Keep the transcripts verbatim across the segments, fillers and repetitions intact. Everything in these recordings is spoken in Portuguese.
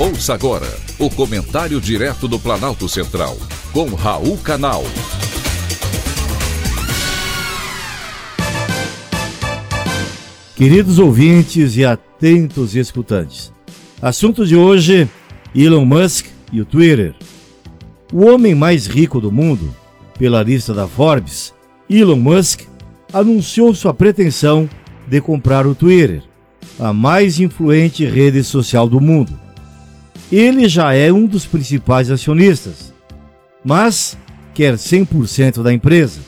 Ouça agora o comentário direto do Planalto Central, com Raul Canal. Queridos ouvintes e atentos escutantes, assunto de hoje, Elon Musk e o Twitter. O homem mais rico do mundo, pela lista da Forbes, Elon Musk, anunciou sua pretensão de comprar o Twitter, a mais influente rede social do mundo. Ele já é um dos principais acionistas, mas quer cem por cento da empresa.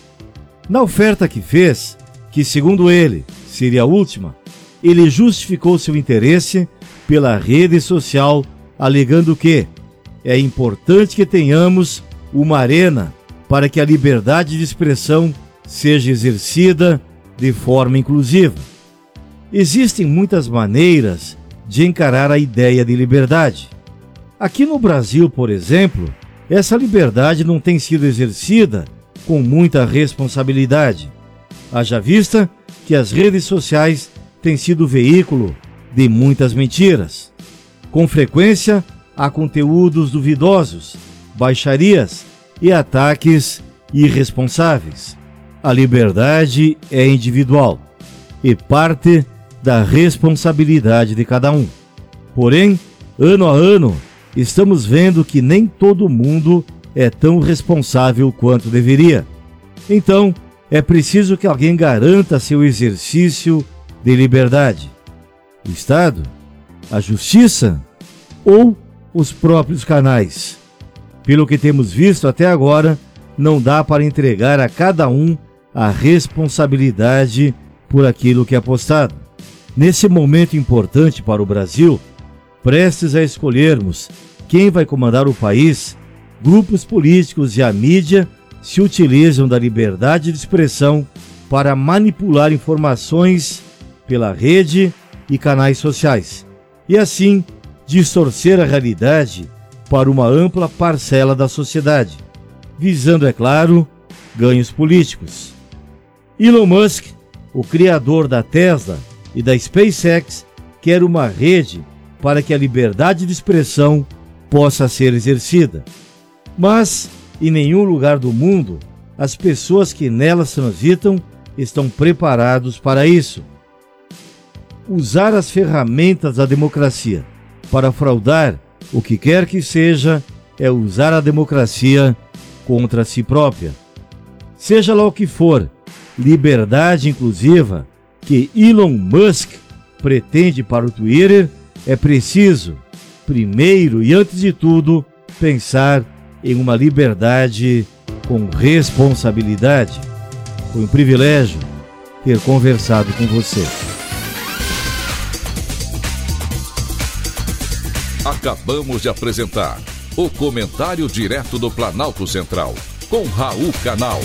Na oferta que fez, que segundo ele seria a última, ele justificou seu interesse pela rede social, alegando que é importante que tenhamos uma arena para que a liberdade de expressão seja exercida de forma inclusiva. Existem muitas maneiras de encarar a ideia de liberdade. Aqui no Brasil, por exemplo, essa liberdade não tem sido exercida com muita responsabilidade. Haja vista que as redes sociais têm sido veículo de muitas mentiras. Com frequência, há conteúdos duvidosos, baixarias e ataques irresponsáveis. A liberdade é individual e parte da responsabilidade de cada um. Porém, ano a ano, estamos vendo que nem todo mundo é tão responsável quanto deveria. Então, é preciso que alguém garanta seu exercício de liberdade. O Estado, a Justiça ou os próprios canais. Pelo que temos visto até agora, não dá para entregar a cada um a responsabilidade por aquilo que é postado. Nesse momento importante para o Brasil, prestes a escolhermos quem vai comandar o país, grupos políticos e a mídia se utilizam da liberdade de expressão para manipular informações pela rede e canais sociais, e assim distorcer a realidade para uma ampla parcela da sociedade, visando, é claro, ganhos políticos. Elon Musk, o criador da Tesla e da SpaceX, quer uma rede para que a liberdade de expressão possa ser exercida. Mas, em nenhum lugar do mundo, as pessoas que nelas transitam estão preparados para isso. Usar as ferramentas da democracia para fraudar o que quer que seja é usar a democracia contra si própria. Seja lá o que for, liberdade inclusiva que Elon Musk pretende para o Twitter, é preciso, primeiro e antes de tudo, pensar em uma liberdade com responsabilidade. Foi um privilégio ter conversado com você. Acabamos de apresentar o comentário direto do Planalto Central, com Raul Canal.